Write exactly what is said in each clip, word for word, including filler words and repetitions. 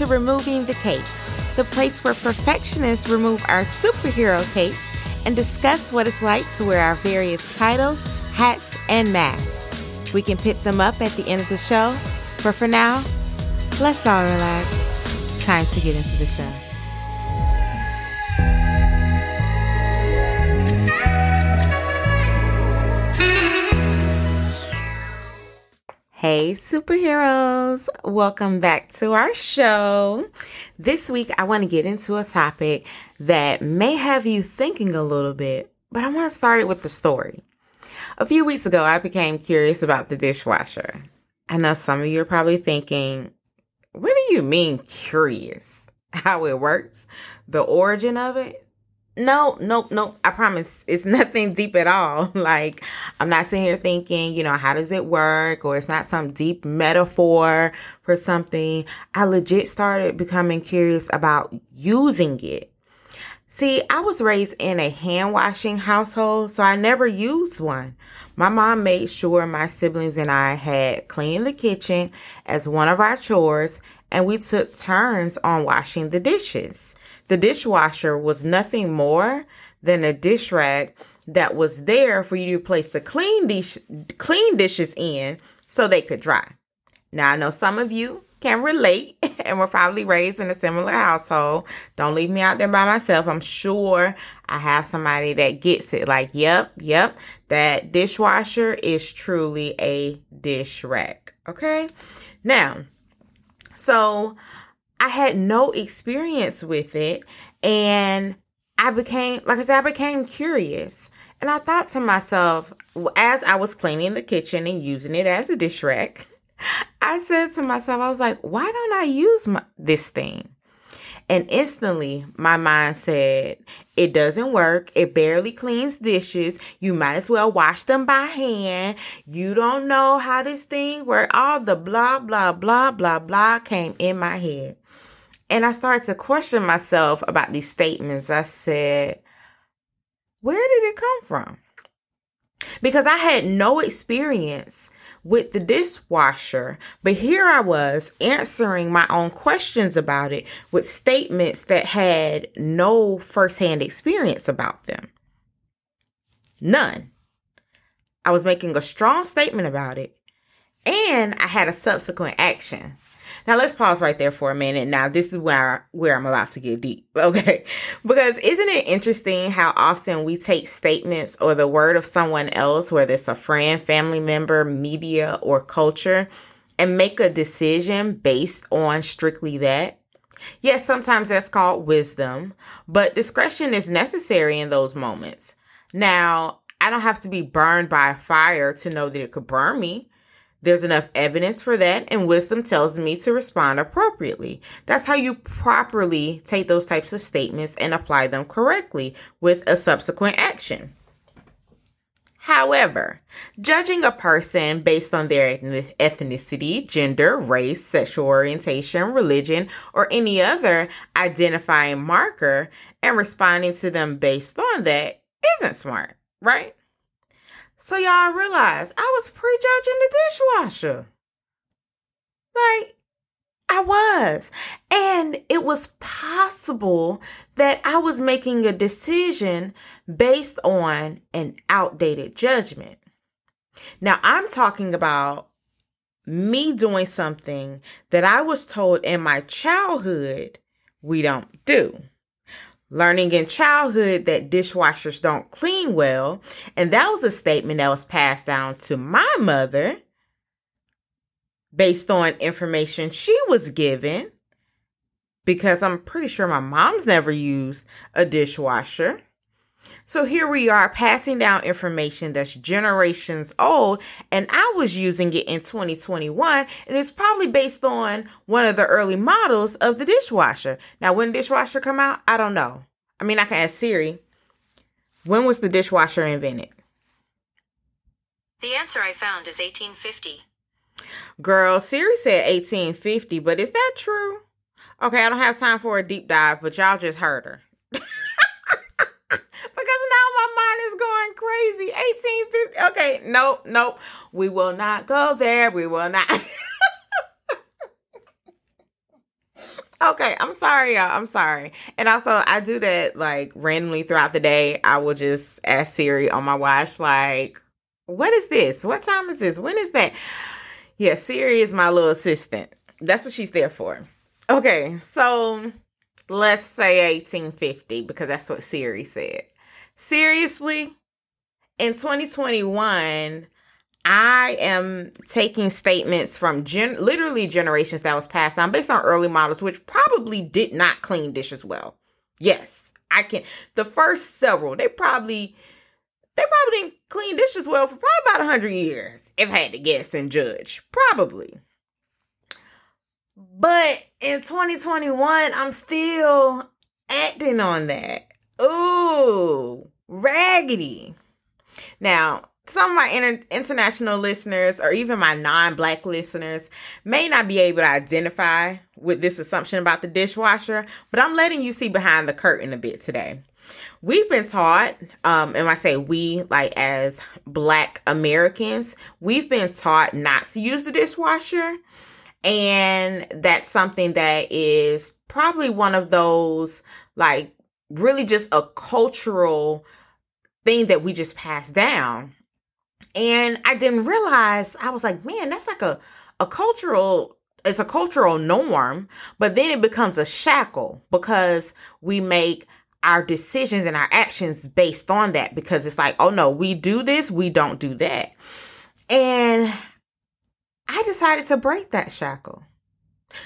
to removing the cake, the place where perfectionists remove our superhero capes and discuss what it's like to wear our various titles, hats, and masks. We can pick them up at the end of the show, but for now, let's all relax. Time to get into the show. Hey superheroes, welcome back to our show. This week I want to get into a topic that may have you thinking a little bit, but I want to start it with a story. A few weeks ago I became curious about the dishwasher. I know some of you are probably thinking, what do you mean curious? How it works? The origin of it? No, no, no. I promise it's nothing deep at all. Like, I'm not sitting here thinking, you know, how does it work? Or it's not some deep metaphor for something. I legit started becoming curious about using it. See, I was raised in a hand washing household, so I never used one. My mom made sure my siblings and I had cleaning the kitchen as one of our chores, and we took turns on washing the dishes. The dishwasher was nothing more than a dish rack that was there for you to place the clean dish, clean dishes in so they could dry. Now, I know some of you can relate and were probably raised in a similar household. Don't leave me out there by myself. I'm sure I have somebody that gets it. Like, yep, yep, that dishwasher is truly a dish rack. Okay? Now, so I had no experience with it, and I became, like I said, I became curious. And I thought to myself, as I was cleaning the kitchen and using it as a dish rack, I said to myself, I was like, why don't I use my, this thing? And instantly, my mind said, it doesn't work. It barely cleans dishes. You might as well wash them by hand. You don't know how this thing works. All the blah, blah, blah, blah, blah came in my head. And I started to question myself about these statements. I said, where did it come from? Because I had no experience with the dishwasher, but here I was answering my own questions about it with statements that had no firsthand experience about them. None. I was making a strong statement about it, and I had a subsequent action. Now, let's pause right there for a minute. Now, this is where, where I'm about to get deep, okay? Because isn't it interesting how often we take statements or the word of someone else, whether it's a friend, family member, media, or culture, and make a decision based on strictly that? Yes, sometimes that's called wisdom, but discretion is necessary in those moments. Now, I don't have to be burned by a fire to know that it could burn me. There's enough evidence for that, and wisdom tells me to respond appropriately. That's how you properly take those types of statements and apply them correctly with a subsequent action. However, judging a person based on their ethnicity, gender, race, sexual orientation, religion, or any other identifying marker and responding to them based on that isn't smart, right? So y'all realize I was prejudging the dishwasher. Like, I was. And it was possible that I was making a decision based on an outdated judgment. Now, I'm talking about me doing something that I was told in my childhood we don't do. Learning in childhood that dishwashers don't clean well, and that was a statement that was passed down to my mother based on information she was given, because I'm pretty sure my mom's never used a dishwasher. So here we are passing down information that's generations old, and I was using it in twenty twenty-one, and it's probably based on one of the early models of the dishwasher. Now, when dishwasher come out, I don't know. I mean, I can ask Siri, when was the dishwasher invented? The answer I found is eighteen fifty. Girl, Siri said eighteen fifty, but is that true? Okay, I don't have time for a deep dive, but y'all just heard her. Crazy. eighteen fifty. Okay. Nope. Nope. We will not go there. We will not. okay, I'm sorry, y'all. I'm sorry. And also, I do that, like, randomly throughout the day. I will just ask Siri on my watch, like, what is this? What time is this? When is that? Yeah, Siri is my little assistant. That's what she's there for. Okay, so let's say eighteen fifty, because that's what Siri said. Seriously, in twenty twenty-one, I am taking statements from gen- literally generations that was passed on based on early models, which probably did not clean dishes well. Yes, I can. The first several, they probably, they probably didn't clean dishes well for probably about one hundred years, if I had to guess and judge. Probably. But in twenty twenty-one, I'm still acting on that. Ooh, raggedy. Now, some of my inter- international listeners, or even my non-Black listeners, may not be able to identify with this assumption about the dishwasher, but I'm letting you see behind the curtain a bit today. We've been taught, um, and I say we, like as Black Americans, we've been taught not to use the dishwasher. And that's something that is probably one of those, like, really just a cultural thing that we just passed down. And I didn't realize, I was like, man, that's like a, a cultural, it's a cultural norm, but then it becomes a shackle because we make our decisions and our actions based on that, because it's like, oh no, we do this, we don't do that. And I decided to break that shackle.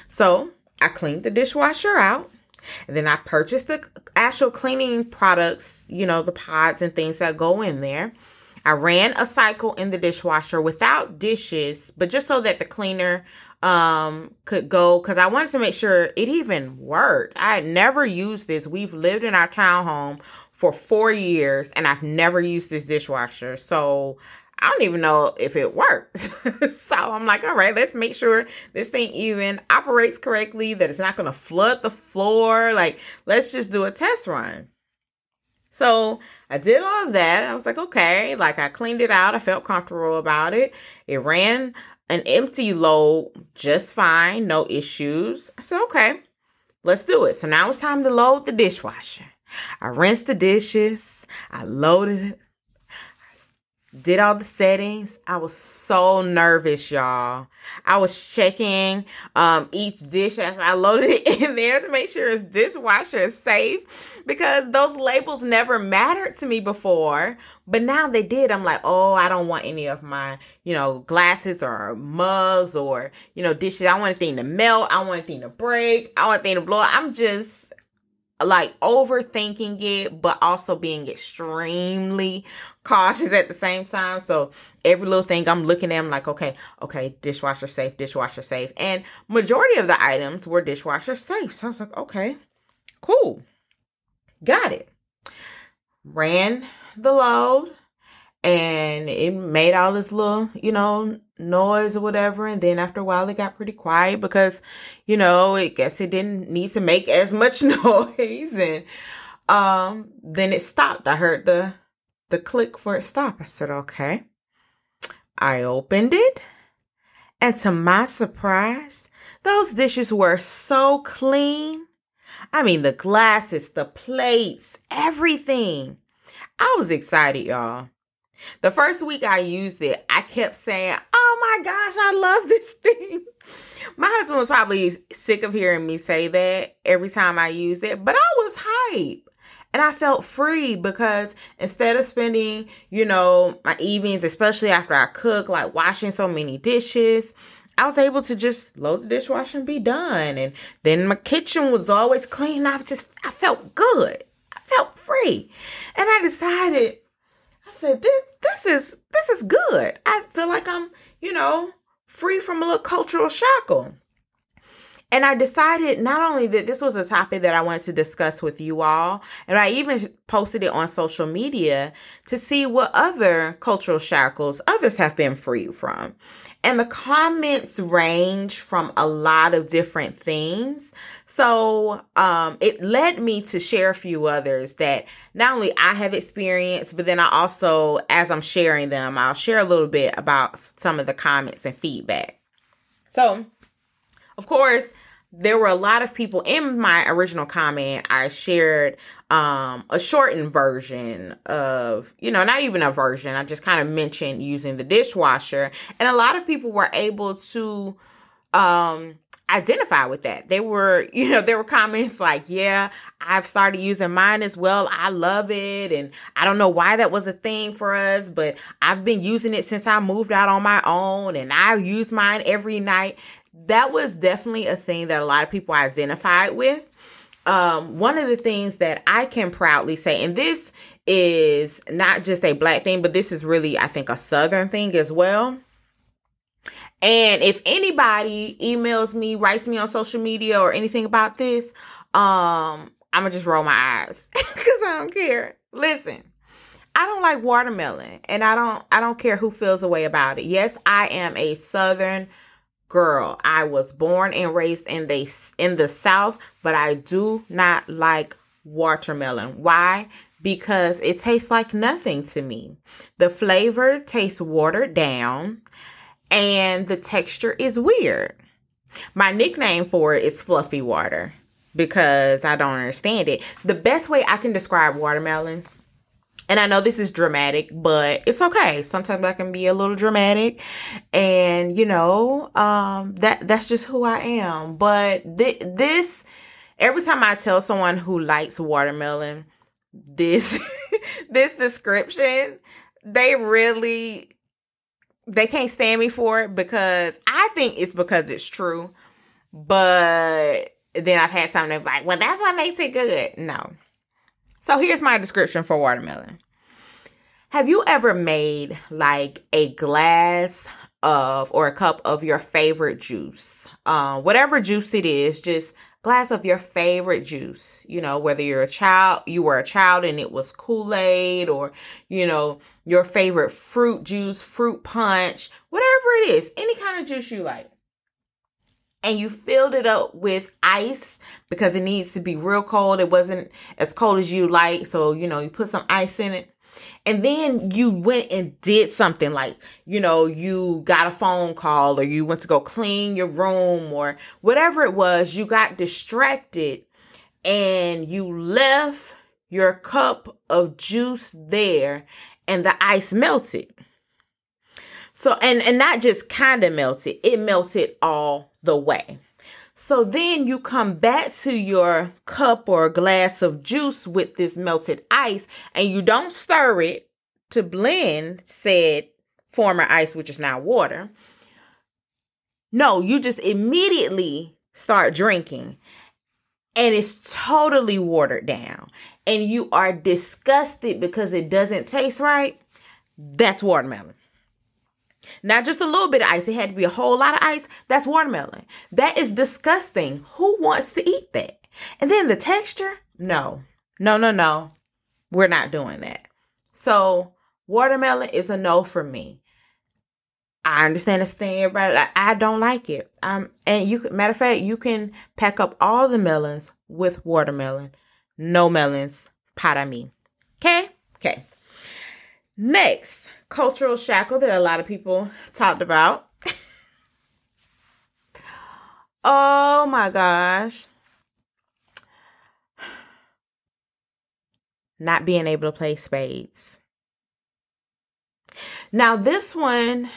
So I cleaned the dishwasher out. And then I purchased the actual cleaning products, you know, the pods and things that go in there. I ran a cycle in the dishwasher without dishes, but just so that the cleaner um, could go, because I wanted to make sure it even worked. I had never used this. We've lived in our townhome for four years, and I've never used this dishwasher. So I don't even know if it works. So I'm like, all right, let's make sure this thing even operates correctly, that it's not going to flood the floor. Like, let's just do a test run. So I did all of that. I was like, okay, like I cleaned it out. I felt comfortable about it. It ran an empty load just fine. No issues. I said, okay, let's do it. So now it's time to load the dishwasher. I rinsed the dishes. I loaded it. Did all the settings. I was so nervous, y'all. I was checking um, each dish as I loaded it in there to make sure its dishwasher is safe, because those labels never mattered to me before, but now they did. I'm like, oh, I don't want any of my, you know, glasses or mugs or, you know, dishes. I want a thing to melt. I want a thing to break. I want a thing to blow. I'm just like overthinking it, but also being extremely cautious at the same time. So every little thing I'm looking at, I'm like, okay, okay, dishwasher safe, dishwasher safe. And majority of the items were dishwasher safe. So I was like, okay, cool. Got it. Ran the load and it made all this little, you know, noise or whatever. And then after a while, it got pretty quiet because, you know, I guess it didn't need to make as much noise. And um, then it stopped. I heard the the click for it stop. I said, okay. I opened it, and to my surprise, those dishes were so clean. I mean, the glasses, the plates, everything. I was excited, y'all. The first week I used it, I kept saying, oh my gosh, I love this thing. My husband was probably sick of hearing me say that every time I used it, but I was hyped. And I felt free because instead of spending, you know, my evenings, especially after I cook, like washing so many dishes, I was able to just load the dishwasher and be done. And then my kitchen was always clean. I just, I felt good. I felt free. And I decided, I said, this, this is, this is good. I feel like I'm, you know, free from a little cultural shackle. And I decided not only that this was a topic that I wanted to discuss with you all, and I even posted it on social media to see what other cultural shackles others have been freed from. And the comments range from a lot of different things. So um, it led me to share a few others that not only I have experienced, but then I also, as I'm sharing them, I'll share a little bit about some of the comments and feedback. So, of course, there were a lot of people in my original comment. I shared um, a shortened version of, you know, not even a version. I just kind of mentioned using the dishwasher. And a lot of people were able to um, identify with that. They were, you know, there were comments like, yeah, I've started using mine as well. I love it. And I don't know why that was a thing for us, but I've been using it since I moved out on my own. And I use mine every night. That was definitely a thing that a lot of people identified with. Um, one of the things that I can proudly say, and this is not just a Black thing, but this is really, I think, a Southern thing as well. And if anybody emails me, writes me on social media or anything about this, um, I'm going to just roll my eyes because I don't care. Listen. I don't like watermelon, and I don't, I don't care who feels a way about it. Yes, I am a Southern girl. I was born and raised in the, in the South, but I do not like watermelon. Why? Because it tastes like nothing to me. The flavor tastes watered down and the texture is weird. My nickname for it is fluffy water because I don't understand it. The best way I can describe watermelon, and I know this is dramatic, but it's okay. Sometimes I can be a little dramatic, and you know, um, that that's just who I am. But th- this, every time I tell someone who likes watermelon, this, this description, they really, they can't stand me for it because I think it's because it's true. But then I've had something that's like, well, that's what makes it good. No. So here's my description for watermelon. Have you ever made like a glass of or a cup of your favorite juice? Uh, whatever juice it is, just glass of your favorite juice. You know, whether you're a child, you were a child and it was Kool-Aid or, you know, your favorite fruit juice, fruit punch, whatever it is, any kind of juice you like. And you filled it up with ice because it needs to be real cold. It wasn't as cold as you like. So, you know, you put some ice in it. And then you went and did something like, you know, you got a phone call or you went to go clean your room or whatever it was. You got distracted and you left your cup of juice there and the ice melted. So, and, and not just kind of melted, it melted all the way. So then you come back to your cup or glass of juice with this melted ice and you don't stir it to blend said former ice, which is now water. No, you just immediately start drinking and it's totally watered down and you are disgusted because it doesn't taste right. That's watermelon. Not just a little bit of ice. It had to be a whole lot of ice. That's watermelon. That is disgusting. Who wants to eat that? And then the texture? No, no, no, no. We're not doing that. So watermelon is a no for me. I understand this thing, everybody. I, I don't like it. Um, and you, matter of fact, you can pack up all the melons with watermelon. No melons para mí. Okay? Okay. Next, cultural shackle that a lot of people talked about. Oh my gosh. Not being able to play spades. Now this one,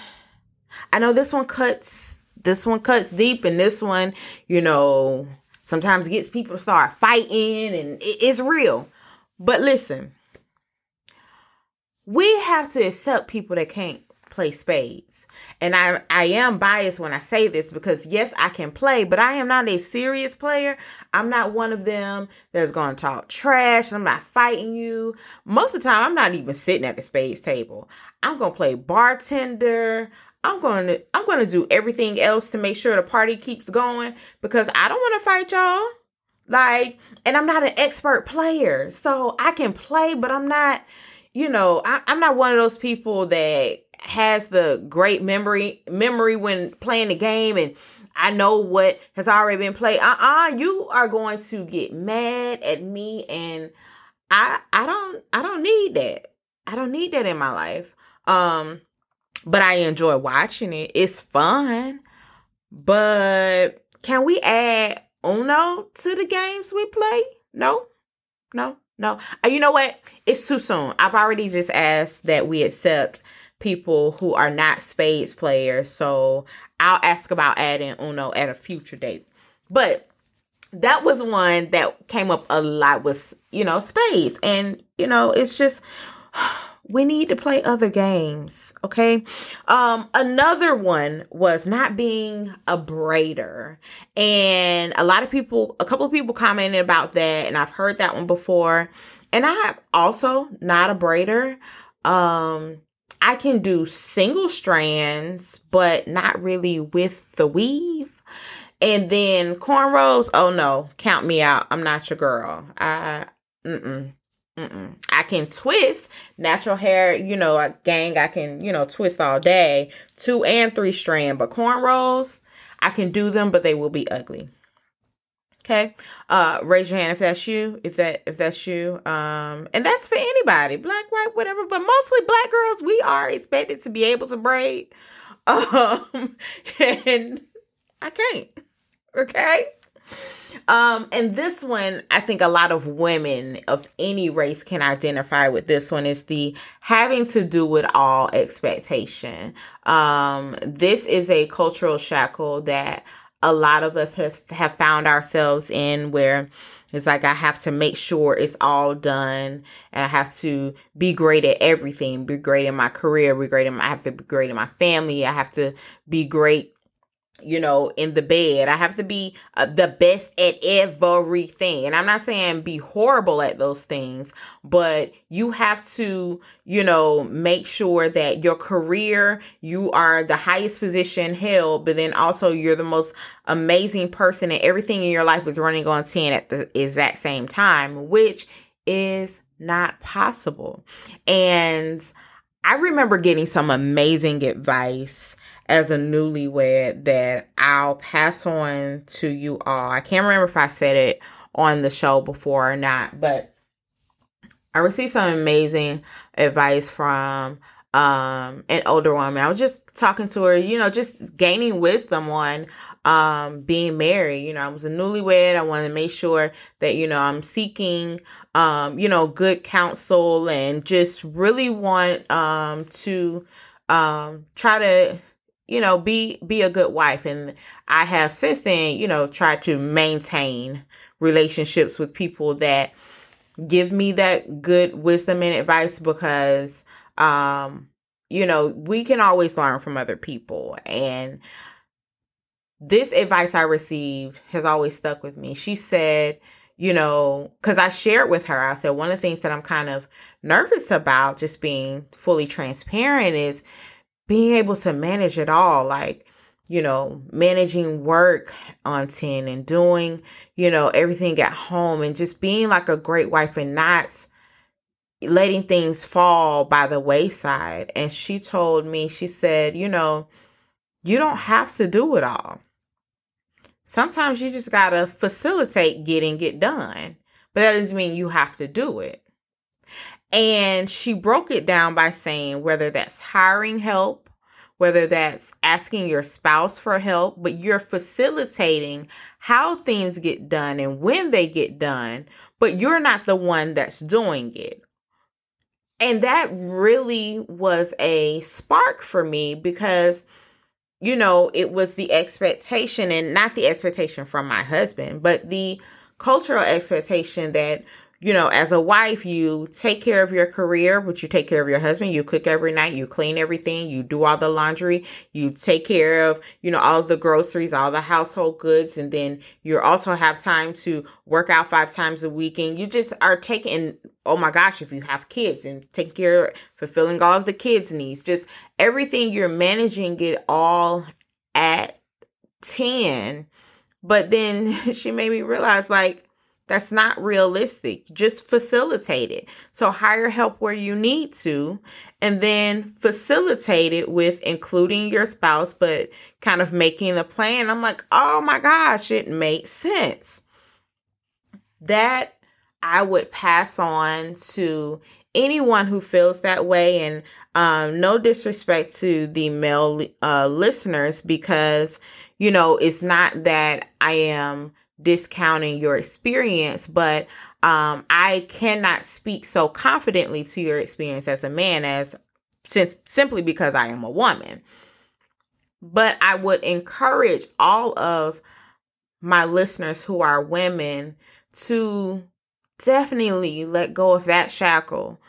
I know this one cuts, this one cuts deep and this one, you know, sometimes gets people to start fighting and it's real. But listen. We have to accept people that can't play spades. And I I am biased when I say this because, yes, I can play, but I am not a serious player. I'm not one of them that's going to talk trash. And I'm not fighting you. Most of the time, I'm not even sitting at the spades table. I'm going to play bartender. I'm going to I'm going to do everything else to make sure the party keeps going because I don't want to fight y'all. Like, and I'm not an expert player. So I can play, but I'm not... You know, I, I'm not one of those people that has the great memory memory when playing the game and I know what has already been played. Uh-uh, you are going to get mad at me and I I don't I don't need that. I don't need that in my life. Um, but I enjoy watching it. It's fun. But can we add Uno to the games we play? No, no, no. You know what? It's too soon. I've already just asked that we accept people who are not spades players. So I'll ask about adding Uno at a future date. But that was one that came up a lot with, you know, spades. And, you know, it's just, we need to play other games. Okay. Um, another one was not being a braider. And a lot of people, a couple of people commented about that. And I've heard that one before. And I'm also not a braider. Um, I can do single strands, but not really with the weave. And then cornrows. Oh no, count me out. I'm not your girl. I, mm-mm, mm-mm. I can twist natural hair, you know, a gang. I can, you know, twist all day, two and three strand, but cornrows, I can do them, but they will be ugly. Okay. Uh, raise your hand if that's you, if that, if that's you. Um, and that's for anybody, black, white, whatever, but mostly black girls, we are expected to be able to braid. Um, and I can't. Okay. Um, and this one, I think a lot of women of any race can identify with this one, is the having to do it all expectation. Um, this is a cultural shackle that a lot of us have, have found ourselves in, where it's like, I have to make sure it's all done, and I have to be great at everything, be great in my career, be great in my, I have to be great in my family. I have to be great, you know, in the bed. I have to be uh, the best at everything. And I'm not saying be horrible at those things, but you have to, you know, make sure that your career, you are the highest position held, but then also you're the most amazing person, and everything in your life is running on ten at the exact same time, which is not possible. And I remember getting some amazing advice as a newlywed that I'll pass on to you all. I can't remember if I said it on the show before or not, but I received some amazing advice from um, an older woman. I was just talking to her, you know, just gaining wisdom on um, being married. You know, I was a newlywed. I wanted to make sure that, you know, I'm seeking, um, you know, good counsel, and just really want um, to um, try to, you know, be, be a good wife. And I have since then, you know, tried to maintain relationships with people that give me that good wisdom and advice, because, um, you know, we can always learn from other people. And this advice I received has always stuck with me. She said, you know, because I shared with her, I said, one of the things that I'm kind of nervous about, just being fully transparent, is being able to manage it all, like, you know, managing work on ten and doing, you know, everything at home, and just being like a great wife and not letting things fall by the wayside. And she told me, she said, you know, you don't have to do it all. Sometimes you just got to facilitate getting it done, but that doesn't mean you have to do it. And she broke it down by saying, whether that's hiring help, whether that's asking your spouse for help, but you're facilitating how things get done and when they get done, but you're not the one that's doing it. And that really was a spark for me, because, you know, it was the expectation, and not the expectation from my husband, but the cultural expectation that, you know, as a wife, you take care of your career, but you take care of your husband. You cook every night. You clean everything. You do all the laundry. You take care of, you know, all the groceries, all the household goods. And then you also have time to work out five times a week. And you just are taking, oh my gosh, if you have kids, and take care, fulfilling all of the kids' needs, just everything. You're managing it all at ten. But then she made me realize, like, that's not realistic. Just facilitate it. So hire help where you need to, and then facilitate it with including your spouse, but kind of making a plan. I'm like, oh my gosh, it makes sense. That I would pass on to anyone who feels that way. And um, no disrespect to the male uh, listeners, because, you know, it's not that I am discounting your experience, but um, I cannot speak so confidently to your experience as a man as since simply because I am a woman. But I would encourage all of my listeners who are women to definitely let go of that shackle.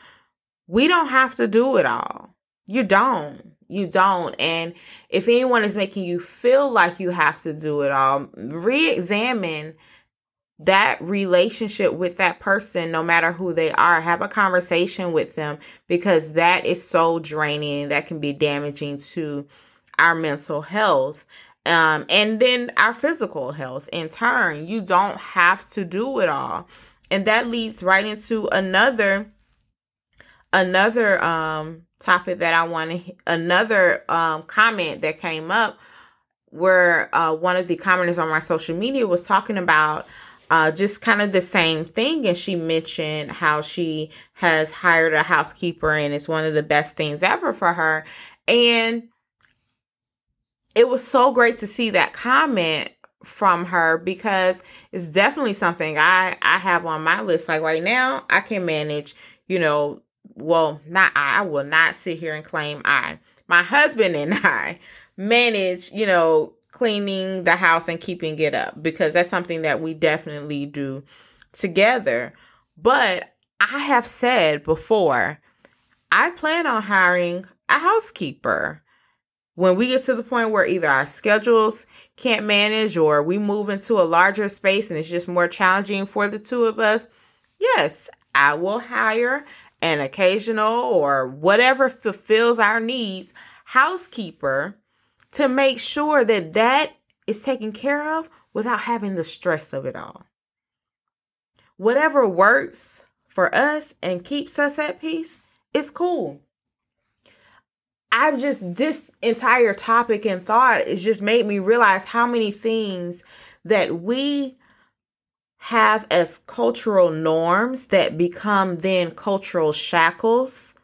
We don't have to do it all. You don't. You don't. And if anyone is making you feel like you have to do it all, re-examine that relationship with that person, no matter who they are. Have a conversation with them, because that is so draining. That can be damaging to our mental health, um, and then our physical health in turn. You don't have to do it all. And that leads right into another another um topic that I want to, another um, comment that came up, where uh, one of the commenters on my social media was talking about uh, just kind of the same thing. And she mentioned how she has hired a housekeeper and it's one of the best things ever for her. And it was so great to see that comment from her, because it's definitely something I, I have on my list. Like right now, I can manage, you know, Well, not I, I will not sit here and claim I. My husband and I manage, you know, cleaning the house and keeping it up, because that's something that we definitely do together. But I have said before, I plan on hiring a housekeeper when we get to the point where either our schedules can't manage or we move into a larger space and it's just more challenging for the two of us. Yes, I will hire an occasional or whatever fulfills our needs housekeeper to make sure that that is taken care of without having the stress of it all. Whatever works for us and keeps us at peace is cool. I've just, this entire topic and thought has just made me realize how many things that we have as cultural norms that become then cultural shackles,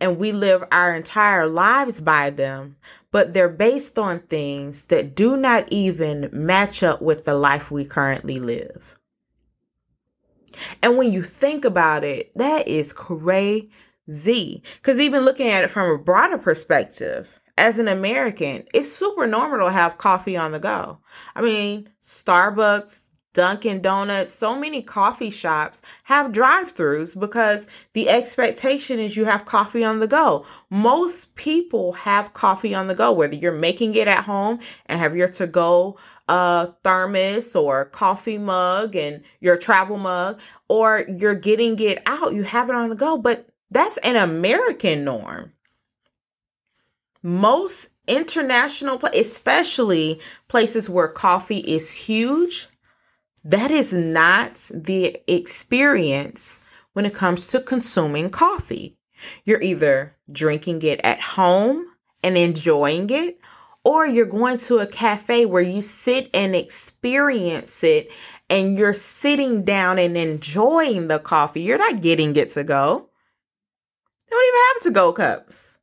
and we live our entire lives by them, but they're based on things that do not even match up with the life we currently live. And when you think about it, that is crazy, because even looking at it from a broader perspective, as an American, it's super normal to have coffee on the go. I mean, Starbucks, Dunkin' Donuts, so many coffee shops have drive-thrus because the expectation is you have coffee on the go. Most people have coffee on the go, whether you're making it at home and have your to-go uh, thermos or coffee mug and your travel mug, or you're getting it out, you have it on the go. But that's an American norm. Most international, especially places where coffee is huge, that is not the experience when it comes to consuming coffee. You're either drinking it at home and enjoying it, or you're going to a cafe where you sit and experience it, and you're sitting down and enjoying the coffee. You're not getting it to go. They don't even have to-go cups.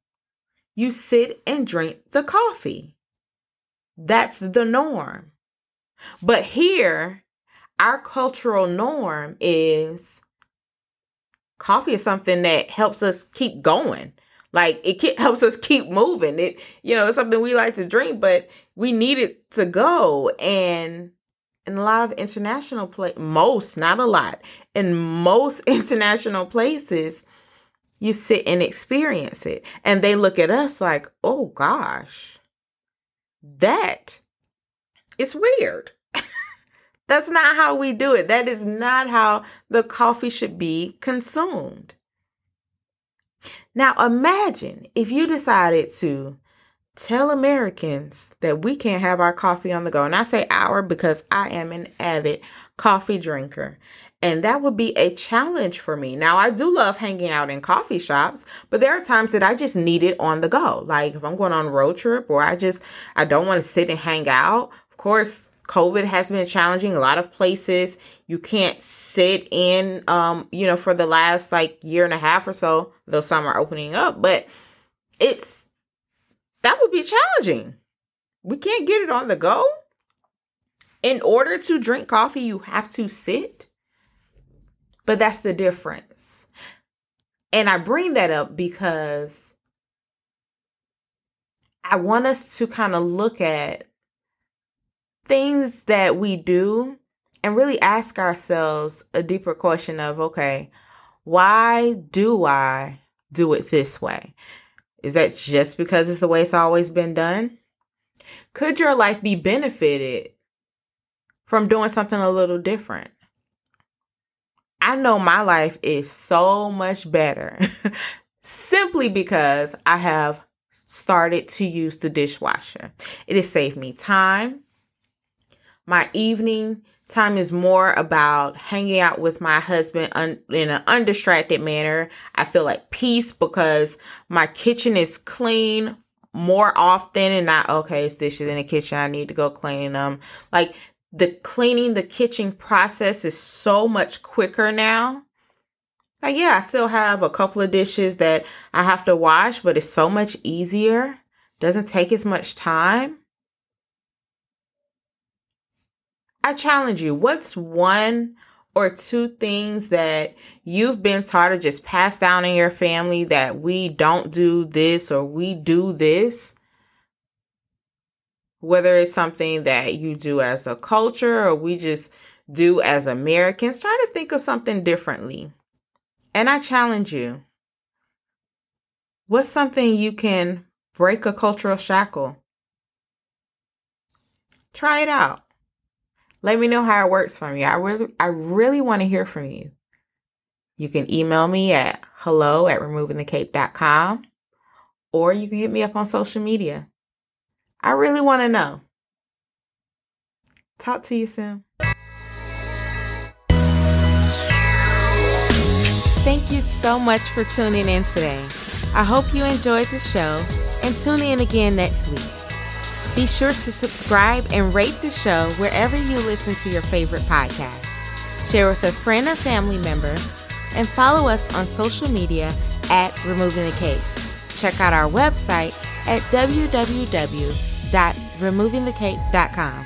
You sit and drink the coffee. That's the norm. But here, our cultural norm is coffee is something that helps us keep going. Like it helps us keep moving. It, you know, it's something we like to drink, but we need it to go. And in a lot of international places, most, not a lot, in most international places, you sit and experience it. And they look at us like, oh gosh, that is weird. That's not how we do it. That is not how the coffee should be consumed. Now, imagine if you decided to tell Americans that we can't have our coffee on the go. And I say our because I am an avid coffee drinker. And that would be a challenge for me. Now, I do love hanging out in coffee shops, but there are times that I just need it on the go. Like if I'm going on a road trip or I just, I don't want to sit and hang out. Of course, COVID has been challenging. A lot of places you can't sit in, um, you know, for the last like year and a half or so, though some are opening up, but it's, that would be challenging. We can't get it on the go. In order to drink coffee, you have to sit. But that's the difference. And I bring that up because I want us to kind of look at things that we do and really ask ourselves a deeper question of, okay, why do I do it this way? Is that just because it's the way it's always been done? Could your life be benefited from doing something a little different? I know my life is so much better simply because I have started to use the dishwasher. It has saved me time. My evening time is more about hanging out with my husband un- in an undistracted manner. I feel at peace because my kitchen is clean more often and not, okay, it's dishes in the kitchen, I need to go clean them. Like the cleaning the kitchen process is so much quicker now. Like, yeah, I still have a couple of dishes that I have to wash, but it's so much easier. Doesn't take as much time. I challenge you, what's one or two things that you've been taught or just passed down in your family that we don't do this or we do this? Whether it's something that you do as a culture or we just do as Americans, try to think of something differently. And I challenge you, what's something you can break a cultural shackle? Try it out. Let me know how it works for you. I really, I really want to hear from you. You can email me at hello at removing the cape dot com, or you can hit me up on social media. I really want to know. Talk to you soon. Thank you so much for tuning in today. I hope you enjoyed the show and tune in again next week. Be sure to subscribe and rate the show wherever you listen to your favorite podcast. Share with a friend or family member and follow us on social media at Removing the Cape. Check out our website at w w w dot removing the cape dot com.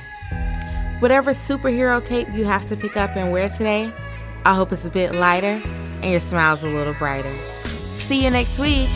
Whatever superhero cape you have to pick up and wear today, I hope it's a bit lighter and your smile's a little brighter. See you next week.